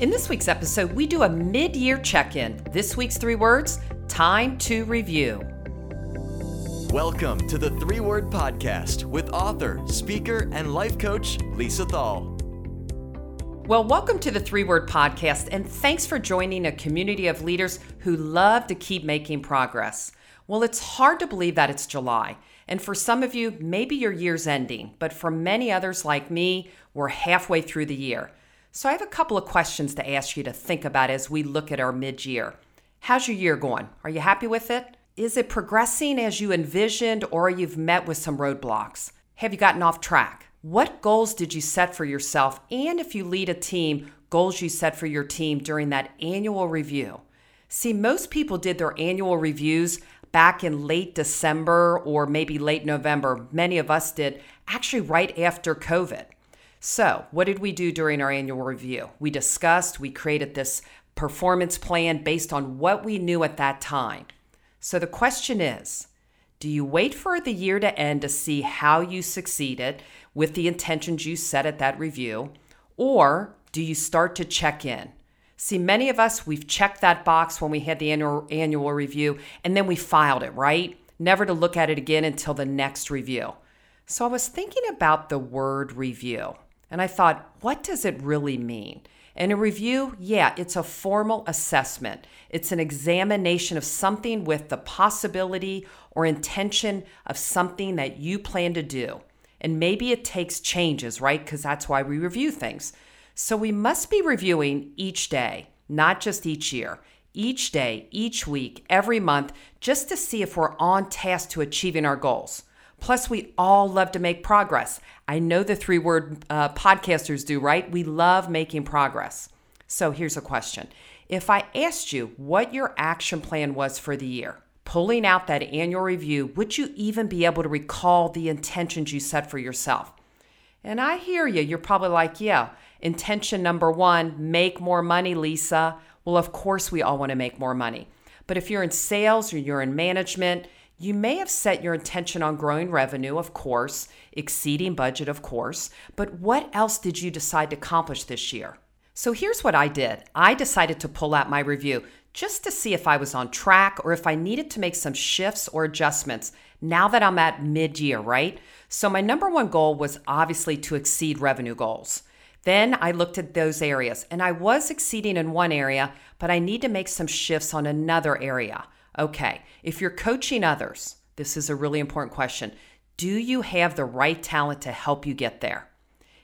In this week's episode, we do a mid-year check-in. This week's three words, time to review. Welcome to the Three Word Podcast with author, speaker, and life coach, Lisa Thal. Well, welcome to the Three Word Podcast, and thanks for joining a community of leaders who love to keep making progress. Well, it's hard to believe that it's July, and for some of you, maybe your year's ending, but for many others like me, we're halfway through the year. So I have a couple of questions to ask you to think about as we look at our mid-year. How's your year going? Are you happy with it? Is it progressing as you envisioned, or you've met with some roadblocks? Have you gotten off track? What goals did you set for yourself? And if you lead a team, goals you set for your team during that annual review. See, most people did their annual reviews back in late December or maybe late November. Many of us did actually right after COVID. So what did we do during our annual review? We discussed, we created this performance plan based on what we knew at that time. So the question is, do you wait for the year to end to see how you succeeded with the intentions you set at that review, or do you start to check in? See, many of us, we've checked that box when we had the annual review, and then we filed it, right? Never to look at it again until the next review. So I was thinking about the word review, and I thought, what does it really mean? And a review, yeah, it's a formal assessment. It's an examination of something with the possibility or intention of something that you plan to do. And maybe it takes changes, right? Because that's why we review things. So we must be reviewing each day, not just each year, each day, each week, every month, just to see if we're on task to achieving our goals. Plus, we all love to make progress. I know the three-word podcasters do, right? We love making progress. So here's a question. If I asked you what your action plan was for the year, pulling out that annual review, would you even be able to recall the intentions you set for yourself? And I hear you. You're probably like, yeah, intention number one, make more money, Lisa. Well, of course, we all want to make more money. But if you're in sales or you're in management, you may have set your intention on growing revenue, of course, exceeding budget, of course, but what else did you decide to accomplish this year? So here's what I did. I decided to pull out my review just to see if I was on track or if I needed to make some shifts or adjustments now that I'm at mid-year, right? So my number one goal was obviously to exceed revenue goals. Then I looked at those areas, and I was exceeding in one area, but I need to make some shifts on another area. Okay, if you're coaching others, this is a really important question. Do you have the right talent to help you get there?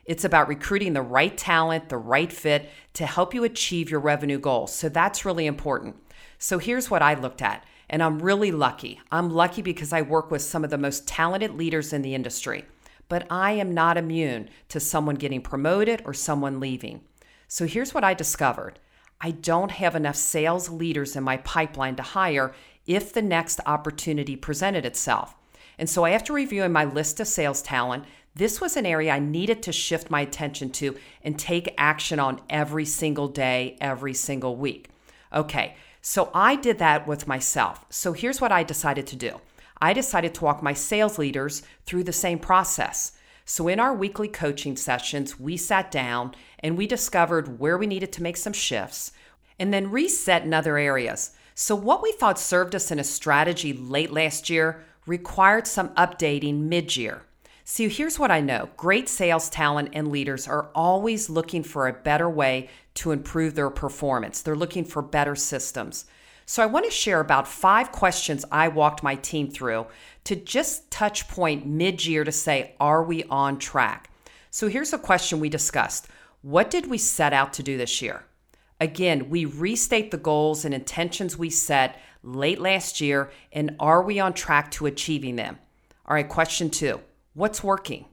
It's about recruiting the right talent, the right fit to help you achieve your revenue goals. So that's really important. So here's what I looked at, and I'm really lucky. I'm lucky because I work with some of the most talented leaders in the industry, but I am not immune to someone getting promoted or someone leaving. So here's what I discovered. I don't have enough sales leaders in my pipeline to hire if the next opportunity presented itself. And so after reviewing my list of sales talent, this was an area I needed to shift my attention to and take action on every single day, every single week. Okay, so I did that with myself. So here's what I decided to do. I decided to walk my sales leaders through the same process. So in our weekly coaching sessions, we sat down and we discovered where we needed to make some shifts and then reset in other areas. So what we thought served us in a strategy late last year required some updating mid-year. See, here's what I know. Great sales talent and leaders are always looking for a better way to improve their performance. They're looking for better systems. So I want to share about 5 questions I walked my team through to just touch point mid-year to say, are we on track? So here's a question we discussed. What did we set out to do this year? Again, we restate the goals and intentions we set late last year, and are we on track to achieving them? All right, question 2, what's working?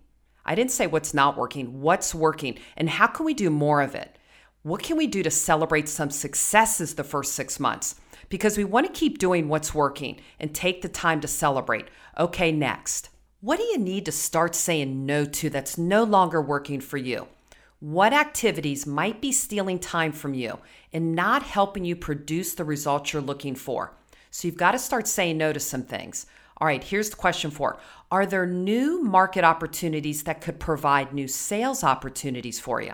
I didn't say what's not working, what's working, and how can we do more of it? What can we do to celebrate some successes the first 6 months? Because we want to keep doing what's working and take the time to celebrate. Okay, next. What do you need to start saying no to that's no longer working for you? What activities might be stealing time from you and not helping you produce the results you're looking for? So you've got to start saying no to some things. All right, here's the question 4. Are there new market opportunities that could provide new sales opportunities for you?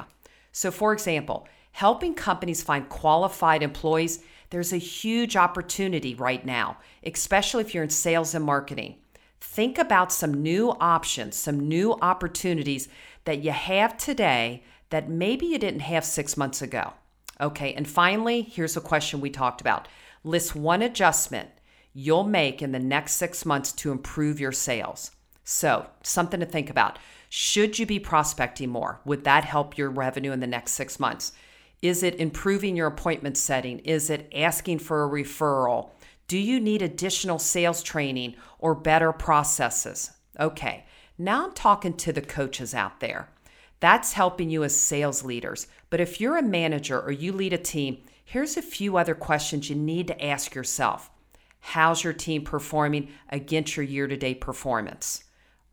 So for example, helping companies find qualified employees, there's a huge opportunity right now, especially if you're in sales and marketing. Think about some new options, some new opportunities that you have today that maybe you didn't have 6 months ago. Okay, and finally, here's a question we talked about. List one adjustment you'll make in the next 6 months to improve your sales. So, something to think about. Should you be prospecting more? Would that help your revenue in the next 6 months? Is it improving your appointment setting? Is it asking for a referral? Do you need additional sales training or better processes? Okay, now I'm talking to the coaches out there. That's helping you as sales leaders. But if you're a manager or you lead a team, here's a few other questions you need to ask yourself. How's your team performing against your year-to-date performance?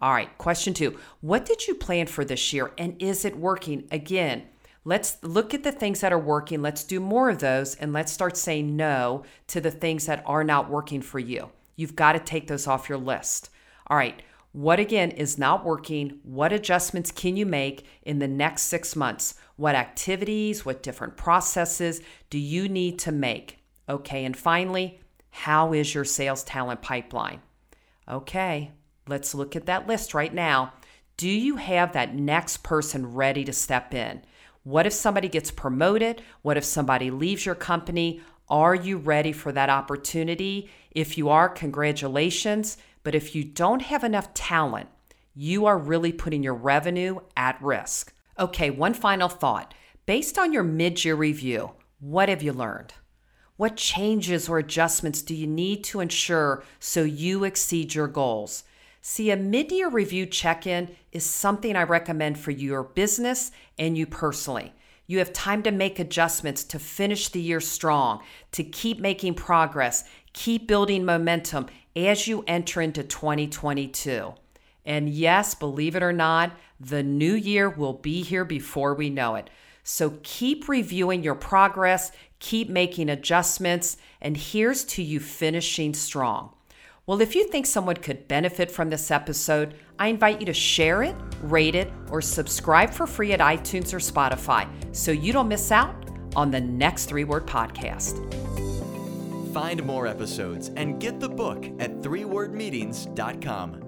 All right, question two, what did you plan for this year and is it working? Again, let's look at the things that are working. Let's do more of those and let's start saying no to the things that are not working for you. You've got to take those off your list. All right, what again is not working? What adjustments can you make in the next 6 months? What activities, what different processes do you need to make? Okay, and finally, how is your sales talent pipeline? Okay, let's look at that list right now. Do you have that next person ready to step in? What if somebody gets promoted? What if somebody leaves your company? Are you ready for that opportunity? If you are, congratulations. But if you don't have enough talent, you are really putting your revenue at risk. Okay, one final thought. Based on your mid-year review, what have you learned? What changes or adjustments do you need to ensure so you exceed your goals? See, a mid-year review check-in is something I recommend for your business and you personally. You have time to make adjustments to finish the year strong, to keep making progress, keep building momentum as you enter into 2022. And yes, believe it or not, the new year will be here before we know it. So keep reviewing your progress, keep making adjustments, and here's to you finishing strong. Well, if you think someone could benefit from this episode, I invite you to share it, rate it, or subscribe for free at iTunes or Spotify so you don't miss out on the next Three Word Podcast. Find more episodes and get the book at threewordmeetings.com.